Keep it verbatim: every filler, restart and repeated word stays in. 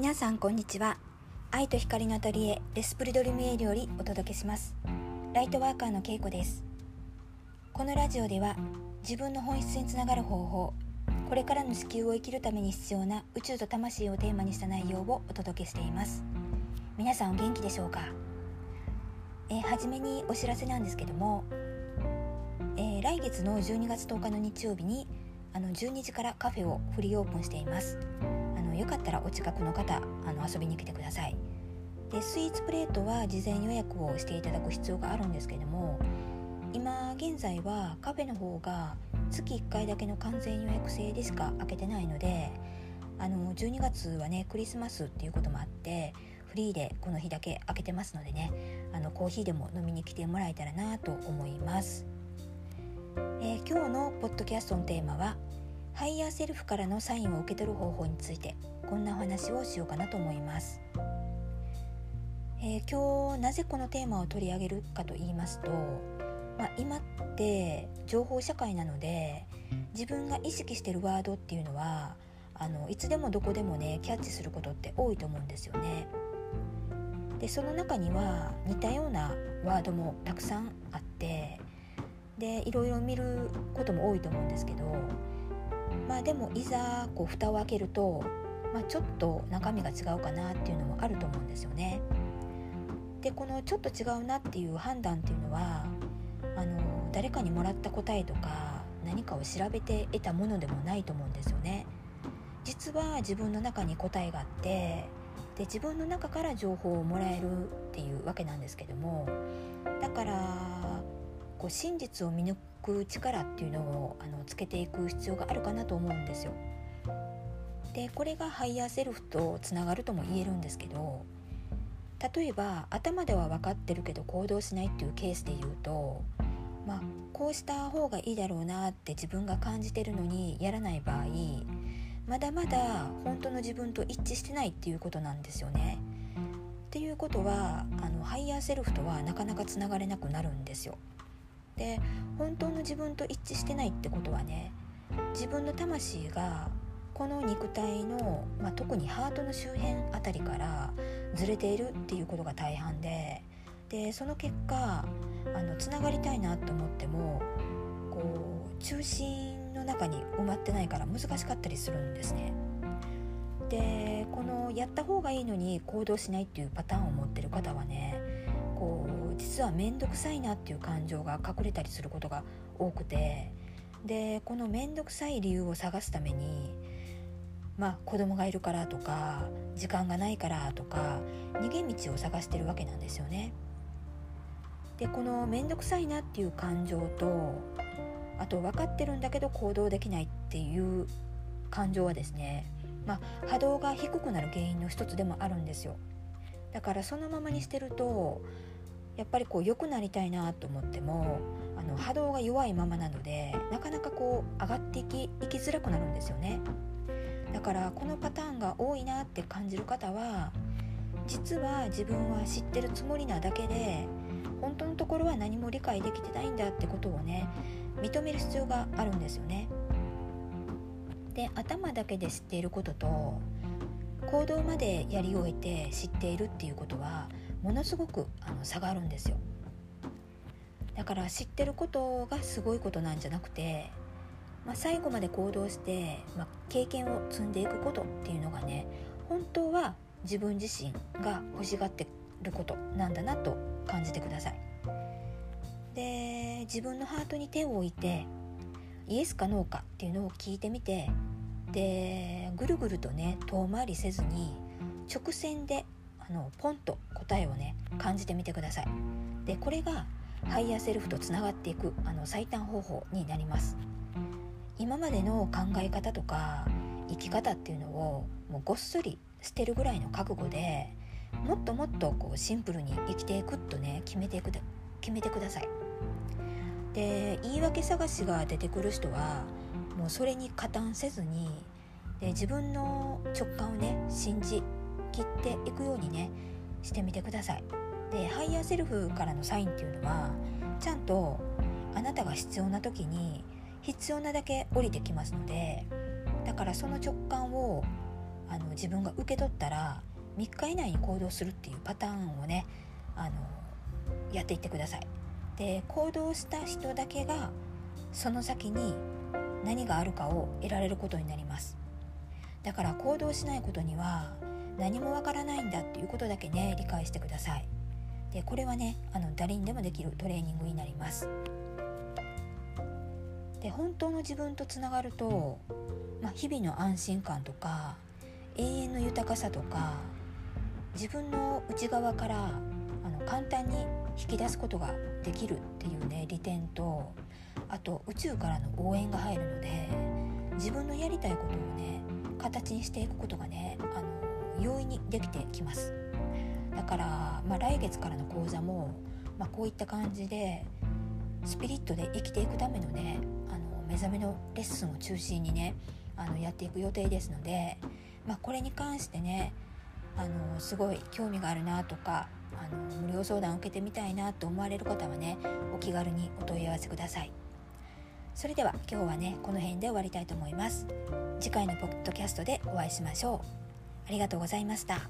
皆さんこんにちは。愛と光のアトリエレスプリドルミエールよりお届けします。ライトワーカーのけいこです。このラジオでは自分の本質につながる方法、これからの地球を生きるために必要な宇宙と魂をテーマにした内容をお届けしています。皆さんお元気でしょうか。えー、初めにお知らせなんですけども、えー、来月のじゅうにがつとおかの日曜日にあのじゅうにじからカフェをフリーオープンしています。あのよかったらお近くの方あの遊びに来てください。でスイーツプレートは事前予約をしていただく必要があるんですけども、今現在はカフェの方が月いっかいだけの完全予約制でしか開けてないので、あのじゅうにがつはねクリスマスっていうこともあってフリーでこの日だけ開けてますのでね、あのコーヒーでも飲みに来てもらえたらなと思います。えー、今日のポッドキャストのテーマはハイヤーセルフからのサインを受け取る方法について、こんなお話をしようかなと思います。えー、今日なぜこのテーマを取り上げるかと言いますと、まあ、今って情報社会なので自分が意識しているワードっていうのはあのいつでもどこでもねキャッチすることって多いと思うんですよね。でその中には似たようなワードもたくさんあって、でいろいろ見ることも多いと思うんですけど、まあでもいざこう蓋を開けると、まあ、ちょっと中身が違うかなっていうのもあると思うんですよね。でこのちょっと違うなっていう判断っていうのはあの誰かにもらった答えとか何かを調べて得たものでもないと思うんですよね。実は自分の中に答えがあって、で自分の中から情報をもらえるっていうわけなんですけども、だからこう真実を見抜く力っていうのをあのつけていく必要があるかなと思うんですよ。でこれがハイヤーセルフとつながるとも言えるんですけど、例えば頭では分かってるけど行動しないっていうケースで言うと、まあ、こうした方がいいだろうなって自分が感じてるのにやらない場合、まだまだ本当の自分と一致してないっていうことなんですよね。っていうことはあのハイヤーセルフとはなかなかつながれなくなるんですよ。で本当の自分と一致してないってことはね、自分の魂がこの肉体の、まあ、特にハートの周辺あたりからずれているっていうことが大半で、でその結果あのつながりたいなと思ってもこう中心の中に埋まってないから難しかったりするんですね。でこのやった方がいいのに行動しないっていうパターンを持ってる方はね、こう実は面倒くさいなっていう感情が隠れたりすることが多くて、でこの面倒くさい理由を探すために、まあ子供がいるからとか時間がないからとか逃げ道を探してるわけなんですよね。でこの面倒くさいなっていう感情と、あと分かってるんだけど行動できないっていう感情はですね、まあ、波動が低くなる原因の一つでもあるんですよ。だからそのままにしてるとやっぱりこう良くなりたいなと思ってもあの波動が弱いままなのでなかなかこう上がっていき、いきづらくなるんですよね。だからこのパターンが多いなって感じる方は、実は自分は知ってるつもりなだけで本当のところは何も理解できてないんだってことをね認める必要があるんですよね。で、頭だけで知っていることと行動までやり終えて知っているっていうことはものすごくあの差があるんですよ。だから知ってることがすごいことなんじゃなくて、まあ、最後まで行動して、まあ、経験を積んでいくことっていうのがね、本当は自分自身が欲しがってることなんだなと感じてください。で自分のハートに手を置いてイエスかノーかっていうのを聞いてみて、でぐるぐるとね遠回りせずに直線であのポンと答えをね感じてみてください。でこれがハイヤーセルフとつながっていくあの最短方法になります。今までの考え方とか生き方っていうのをもうごっそり捨てるぐらいの覚悟で、もっともっとこうシンプルに生きていくとね決めていくで決めてください。で言い訳探しが出てくる人はもうそれに加担せずに、で自分の直感をね信じ切っていくようにねしてみてください。でハイヤーセルフからのサインっていうのはちゃんとあなたが必要な時に必要なだけ降りてきますので、だからその直感をあの自分が受け取ったらみっか以内に行動するっていうパターンをねあのやっていってください。で、行動した人だけがその先に何があるかを得られることになります。だから行動しないことには何もわからないんだっていうことだけね理解してください。で、これはねあの誰にでもできるトレーニングになります。で、本当の自分とつながると、まあ、日々の安心感とか永遠の豊かさとか自分の内側からあの簡単に引き出すことができるっていうね利点と、あと宇宙からの応援が入るので自分のやりたいことをね形にしていくことがねあの容易にできてきます。だから、まあ、来月からの講座も、まあ、こういった感じでスピリットで生きていくためのねあの目覚めのレッスンを中心にねあのやっていく予定ですので、まあ、これに関してねあのすごい興味があるなとかあの無料相談を受けてみたいなと思われる方はねお気軽にお問い合わせください。それでは今日はねこの辺で終わりたいと思います。次回のポッドキャストでお会いしましょう。ありがとうございました。